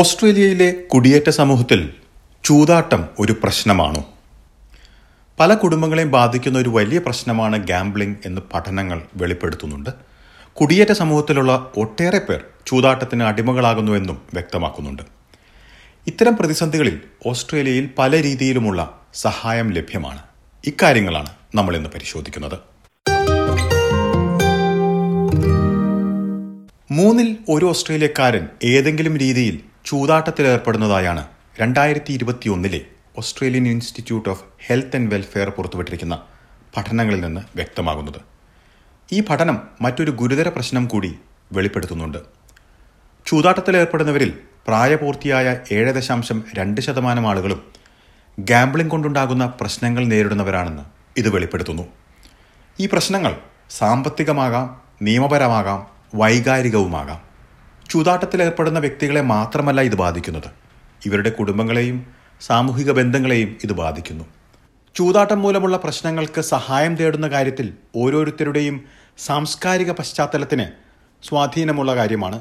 ഓസ്ട്രേലിയയിലെ കുടിയേറ്റ സമൂഹത്തിൽ ചൂതാട്ടം ഒരു പ്രശ്നമാണോ? പല കുടുംബങ്ങളെയും ബാധിക്കുന്ന ഒരു വലിയ പ്രശ്നമാണ് ഗാംബ്ലിംഗ് എന്ന് പഠനങ്ങൾ വെളിപ്പെടുത്തുന്നുണ്ട്. കുടിയേറ്റ സമൂഹത്തിലുള്ള ഒട്ടേറെ പേർ ചൂതാട്ടത്തിന് അടിമകളാകുന്നുവെന്നും വ്യക്തമാക്കുന്നുണ്ട്. ഇത്തരം പ്രതിസന്ധികളിൽ ഓസ്ട്രേലിയയിൽ പല രീതിയിലുമുള്ള സഹായം ലഭ്യമാണ്. ഇക്കാര്യങ്ങളാണ് നമ്മളിന്ന് പരിശോധിക്കുന്നത്. 3 ൽ 1 ഓസ്ട്രേലിയക്കാരൻ ഏതെങ്കിലും രീതിയിൽ ചൂതാട്ടത്തിലേർപ്പെടുന്നതായാണ് 2021 Australian Institute of Health and Welfare പുറത്തുവിട്ടിരിക്കുന്ന പഠനങ്ങളിൽ നിന്ന് വ്യക്തമാകുന്നത്. ഈ പഠനം മറ്റൊരു ഗുരുതര പ്രശ്നം കൂടി വെളിപ്പെടുത്തുന്നുണ്ട്. ചൂതാട്ടത്തിലേർപ്പെടുന്നവരിൽ പ്രായപൂർത്തിയായ 7.2% ആളുകളും ഗാംബ്ലിംഗ് കൊണ്ടുണ്ടാകുന്ന പ്രശ്നങ്ങൾ നേരിടുന്നവരാണെന്ന് ഇത് വെളിപ്പെടുത്തുന്നു. ഈ പ്രശ്നങ്ങൾ സാമ്പത്തികമാകാം, നിയമപരമാകാം, വൈകാരികവുമാകാം. ചൂതാട്ടത്തിലേർപ്പെടുന്ന വ്യക്തികളെ മാത്രമല്ല ഇത് ബാധിക്കുന്നത്, ഇവരുടെ കുടുംബങ്ങളെയും സാമൂഹിക ബന്ധങ്ങളെയും ഇത് ബാധിക്കുന്നു. ചൂതാട്ടം മൂലമുള്ള പ്രശ്നങ്ങൾക്ക് സഹായം തേടുന്ന കാര്യത്തിൽ ഓരോരുത്തരുടെയും സാംസ്കാരിക പശ്ചാത്തലത്തിന് സ്വാധീനമുള്ള കാര്യമാണ്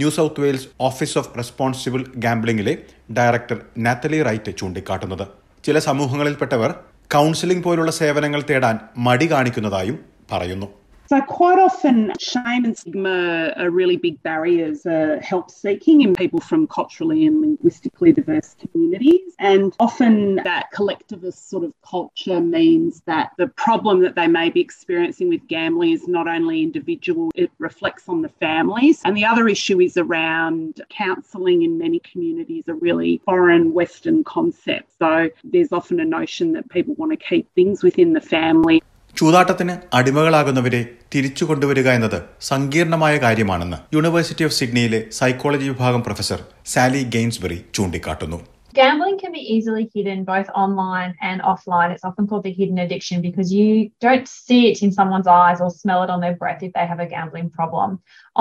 New South Wales Office of Responsible ഗാംബ്ലിംഗിലെ ഡയറക്ടർ നാത്തലി റൈറ്റ് ചൂണ്ടിക്കാട്ടുന്നത്. ചില സമൂഹങ്ങളിൽപ്പെട്ടവർ കൗൺസിലിംഗ് പോലുള്ള സേവനങ്ങൾ തേടാൻ മടി കാണിക്കുന്നതായും പറയുന്നു. So quite often shame and stigma are really big barriers to help seeking in people from culturally and linguistically diverse communities, and often that collectivist sort of culture means that the problem that they may be experiencing with gambling is not only individual, it reflects on the families. And the other issue is around counselling in many communities are really foreign Western concepts. So there's often a notion that people want to keep things within the family. ചൂതാട്ടത്തിന് അടിമകളാകുന്നവരെ തിരിച്ചു കൊണ്ടുവരിക എന്നത് സങ്കീർണമായ കാര്യമാണെന്ന് University of സിഡ്നിയിലെ psychology വിഭാഗം professor Sally Gainsbury ചൂണ്ടിക്കാട്ടുന്നു. Gambling can be easily hidden both online and offline. It's often called the hidden addiction because you don't see it in someone's eyes or smell it on their breath if they have a gambling problem.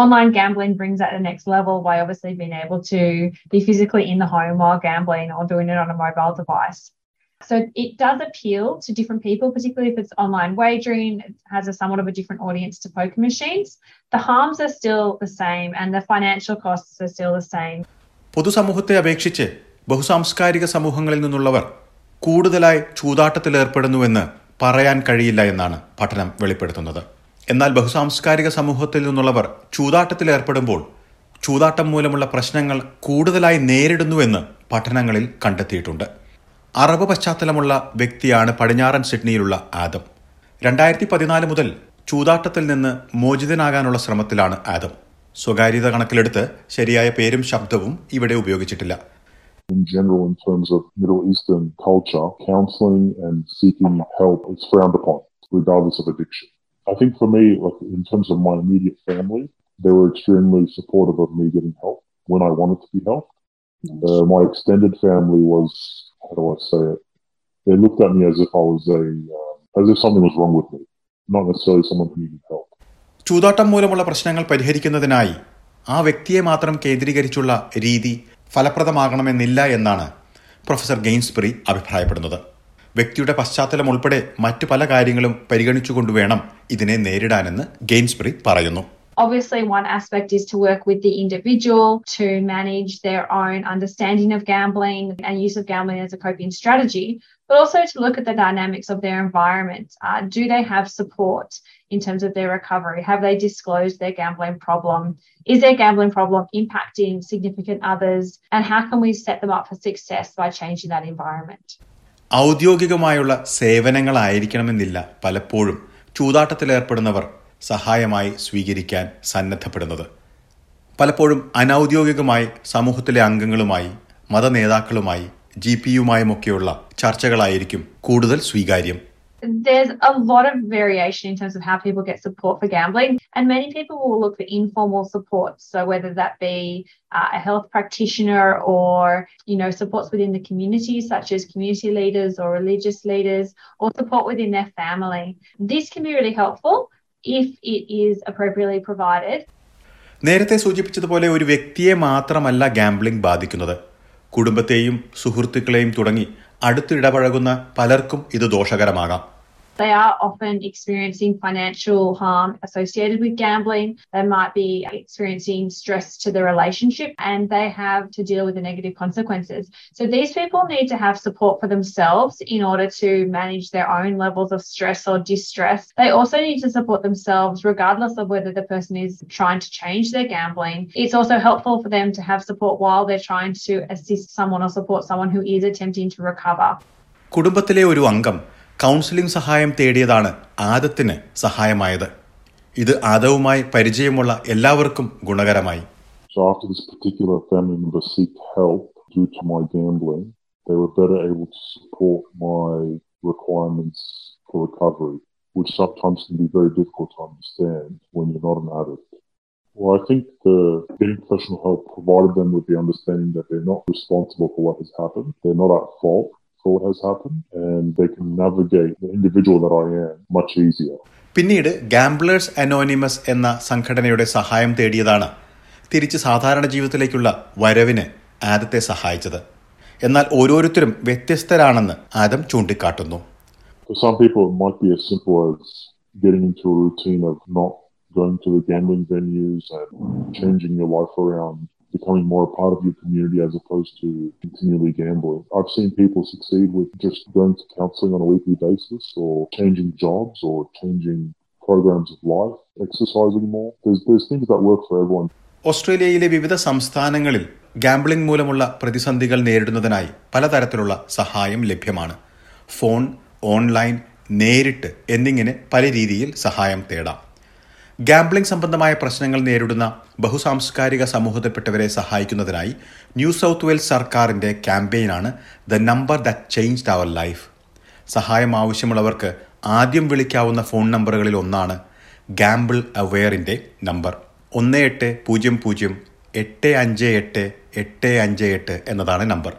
Online gambling brings that to the next level by obviously being able to be physically in the home while gambling or doing it on a mobile device. So it does appeal to different people, particularly if it's online wagering, it has a somewhat of a different audience to poker machines. The harms are still the same and the financial costs are still the same. പൊതുസമൂഹത്തെ അപേക്ഷിച്ച് ബഹുസാംസ്കാരിക സമൂഹങ്ങളിൽ നിന്നുള്ളവർ കൂടുതലായി ചൂതാട്ടത്തിലേർപ്പെടുന്നുവെന്ന് പറയാൻ കഴിയില്ല എന്നാണ് പഠനം വെളിപ്പെടുത്തുന്നത്. എന്നാൽ ബഹുസാംസ്കാരിക സമൂഹത്തിൽ നിന്നുള്ളവർ ചൂതാട്ടത്തിലേർപ്പെടുമ്പോൾ ചൂതാട്ടം മൂലമുള്ള പ്രശ്നങ്ങൾ കൂടുതലായി നേരിടുന്നുവെന്ന് പഠനങ്ങളിൽ കണ്ടെത്തിയിട്ടുണ്ട്. അറബ് പശ്ചാത്തലമുള്ള വ്യക്തിയാണ് പടിഞ്ഞാറൻ സിഡ്നിയിലുള്ള ആദം. 2014 മുതൽ ചൂതാട്ടത്തിൽ നിന്ന് മോചിതനാകാനുള്ള ശ്രമത്തിലാണ് ആദം. സ്വകാര്യത കണക്കിലെടുത്ത് ശരിയായ പേരും ശബ്ദവും ഇവിടെ ഉപയോഗിച്ചിട്ടില്ല. In general, in terms of Middle Eastern culture, counseling and seeking help is frowned upon, regardless of addiction. I think for me, like in terms of my immediate family, they were extremely supportive of me getting help when I wanted to be helped. My extended family was, how do I say it? They looked at me as if I was as if something was wrong with me, not necessarily someone who needed help. ചൂതാട്ടം മൂലമുള്ള പ്രശ്നങ്ങൾ പരിഹരിക്കുന്നതിനായി ആ വ്യക്തിയെ മാത്രം കേന്ദ്രീകരിച്ചുള്ള രീതി ഫലപ്രദമാകണമെന്നില്ല എന്നാണ് professor ഗെയിൻസ്ബറി അഭിപ്രായപ്പെടുന്നത്. വ്യക്തിയുടെ പശ്ചാത്തലം ഉൾപ്പെടെ മറ്റു പല കാര്യങ്ങളും പരിഗണിച്ചുകൊണ്ടുവേണം ഇതിനെ നേരിടാനെന്ന് ഗെയിൻസ്ബറി പറയുന്നു. Obviously, one aspect is to work with the individual to manage their own understanding of gambling and use of gambling as a coping strategy, but also to look at the dynamics of their environment. Do they have support in terms of their recovery? Have they disclosed their gambling problem? Is their gambling problem impacting significant others? And how can we set them up for success by changing that environment? ഔദ്യോഗികമായുള്ള സേവനങ്ങളായിരിക്കണമെന്നില്ല പലപ്പോഴും ചൂതാട്ടത്തിലേർപ്പെടുന്നവർ സഹായമായി സ്വീകരിക്കാൻ സന്നദ്ധപ്പെടുന്നത്. പലപ്പോഴും അനൌദ്യോഗികമായി സമൂഹത്തിലെ അംഗങ്ങളുമായി, മതനേതാക്കളുമായി, GPയുമായുമൊക്കെയുള്ള ചർച്ചകളായിരിക്കും കൂടുതൽ സ്വീകാര്യം. There's a lot of variation in terms of how people get support for gambling, and many people will look for informal support. So whether that be a health practitioner or, supports within the community, such as community leaders or religious leaders, or support within their family. This can be really helpful if it is appropriately provided. നേരത്തെ സൂചിപ്പിച്ചതുപോലെ ഒരു വ്യക്തിയെ മാത്രമല്ല gambling ബാധിക്കുന്നത്. കുടുംബത്തെയും സുഹൃത്തുക്കളെയും തുടങ്ങി അടുത്തിടപഴകുന്ന പലർക്കും ഇത് ദോഷകരമാകാം. They are often experiencing financial harm associated with gambling. They might be experiencing stress to the relationship, and they have to deal with the negative consequences. So these people need to have support for themselves in order to manage their own levels of stress or distress. They also need to support themselves regardless of whether the person is trying to change their gambling. It's also helpful for them to have support while they're trying to assist someone or support someone who is attempting to recover. കുടുംബത്തിലെ ഒരു അംഗം counselling സഹായം തേടിയതാണ് ആദത്തിന് സഹായമായത്. ഇത് ആദവുമായി പരിചയമുള്ള എല്ലാവർക്കും ഗുണകരമായി. Well, I think getting professional help provided them with the understanding that they're not responsible for what has happened. They're not at fault for what has happened, and they can navigate the individual that I am much easier. പിന്നീട് Gamblers Anonymous എന്ന സംഘടനയുടെ സഹായം തേടിയതാണ് തിരിച്ച് സാധാരണ ജീവിതത്തിലേക്കുള്ള വരവിന് ആദത്തെ സഹായിച്ചത്. എന്നാൽ ഓരോരുത്തരും വ്യത്യസ്തരാണെന്ന് ആദം ചൂണ്ടിക്കാട്ടുന്നു. For some people it might be as simple as getting into a routine of not going to the gambling venues and changing your life around, becoming more a part of your community as opposed to continually gambling. I've seen people succeed with just going to counseling on a weekly basis or changing jobs or changing programs of life, exercising more. There's things that work for everyone. ഓസ്ട്രേലിയയിലെ വിവിധ സംസ്ഥാനങ്ങളിൽ gambling മൂലമുള്ള പ്രതിസന്ധികൾ നേരിടുന്നതിനായി പലതരത്തിലുള്ള സഹായം ലഭ്യമാണ്. Phone, online, നേരിട്ട് എന്നിങ്ങനെ പല രീതിയിൽ സഹായം തേടാം. ഗാംബ്ലിംഗ് സംബന്ധമായ പ്രശ്നങ്ങൾ നേരിടുന്ന ബഹുസാംസ്കാരിക സമൂഹത്തിൽപ്പെട്ടവരെ സഹായിക്കുന്നതിനായി ന്യൂ സൗത്ത് വെയിൽസ് സർക്കാരിൻ്റെ ക്യാമ്പയിനാണ് the number that changed our life. സഹായം ആവശ്യമുള്ളവർക്ക് ആദ്യം വിളിക്കാവുന്ന ഫോൺ നമ്പറുകളിൽ ഒന്നാണ് ഗാംബിൾ അവെയറിൻ്റെ നമ്പർ 1800 858 858 എന്നതാണ് നമ്പർ.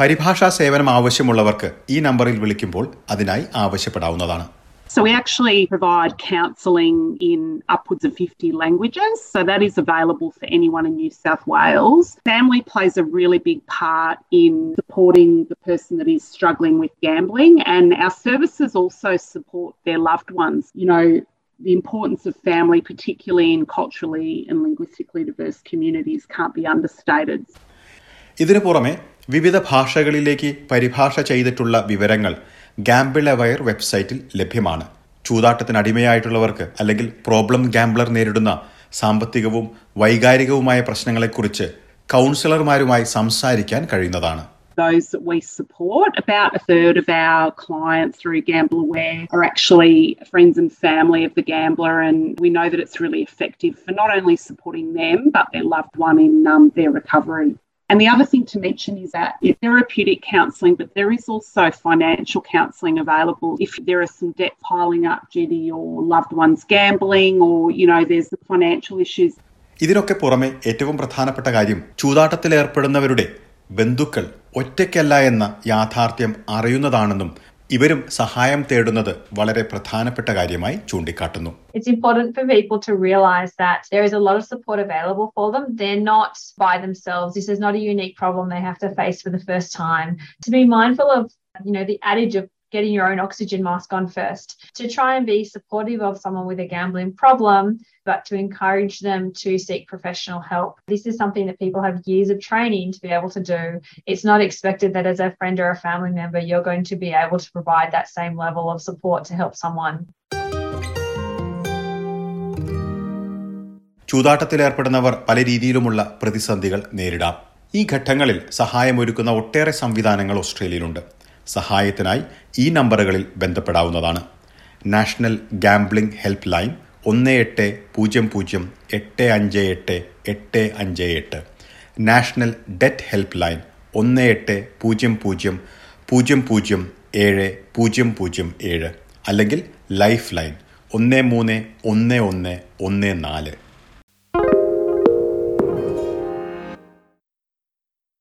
പരിഭാഷാ സേവനം ആവശ്യമുള്ളവർക്ക് ഈ നമ്പറിൽ വിളിക്കുമ്പോൾ അതിനായി ആവശ്യപ്പെടാവുന്നതാണ്. So we actually provide counselling in upwards of 50 languages. So that is available for anyone in New South Wales. Family plays a really big part in supporting the person that is struggling with gambling. And our services also support their loved ones. You know, the importance of family, particularly in culturally and linguistically diverse communities, can't be understated. ഇതിനു പുറമെ വിവിധ ഭാഷകളിലേക്ക് പരിഭാഷ ചെയ്തിട്ടുള്ള വിവരങ്ങൾ Gamble aware വെബ്സൈറ്റിൽ ലഭ്യമാണ്. ചൂതാട്ടത്തിന് അടിമയായിട്ടുള്ളവർക്ക് അല്ലെങ്കിൽ problem gambler നേരിടുന്ന സാമ്പത്തികവും വൈകാരികവുമായ പ്രശ്നങ്ങളെക്കുറിച്ച് കൗൺസിലർമാരുമായി സംസാരിക്കാൻ കഴിയുന്നതാണ്. Those that we support, about a third of our clients through GambleAware are actually friends and family of the gambler, and we know that it's really effective for not only supporting them but their loved one in their recovery. And the other thing to mention is that therapeutic counselling, but there is also financial counselling available if there are some debt piling up due to your loved one's gambling or, you know, there's the financial issues. ഇതിനൊക്കെ പുറമെ ഏറ്റവും പ്രധാനപ്പെട്ട കാര്യം ചൂതാട്ടത്തിലേർപ്പെടുന്നവരുടെ ബന്ധുക്കൾ ഒറ്റയ്ക്കല്ല എന്ന യാഥാർത്ഥ്യം അറിയുന്നതാണെന്നും ഇവരും സഹായം തേടുന്നത് വളരെ പ്രധാനപ്പെട്ട കാര്യമായി ചൂണ്ടിക്കാട്ടുന്നു. It's important for people to realise that there is a lot of support available for them. They're not by themselves. This is not a unique problem they have to face for the first time. To be mindful of, you know, the adage of getting your own oxygen mask on first, to try and be supportive of someone with a gambling problem, but to encourage them to seek professional help. This is something that people have years of training to be able to do. It's not expected that as a friend or a family member, you're going to be able to provide that same level of support to help someone. ചൂതാട്ടത്തിലേർപ്പെടുന്നവർ പല രീതിയിലുമുള്ള പ്രതിസന്ധികൾ നേരിടാം. ഈ ഘട്ടങ്ങളിൽ സഹായമൊരുക്കുന്ന ഒട്ടേറെ സംവിധാനങ്ങൾ ഓസ്ട്രേലിയയിലുണ്ട്. സഹായത്തിനായി ഈ നമ്പറുകളിൽ ബന്ധപ്പെടാവുന്നതാണ്. National Gambling Help Line 1800 858 858, National Debt Help Line 1800 000 7007, അല്ലെങ്കിൽ ലൈഫ് ലൈൻ 1311 14.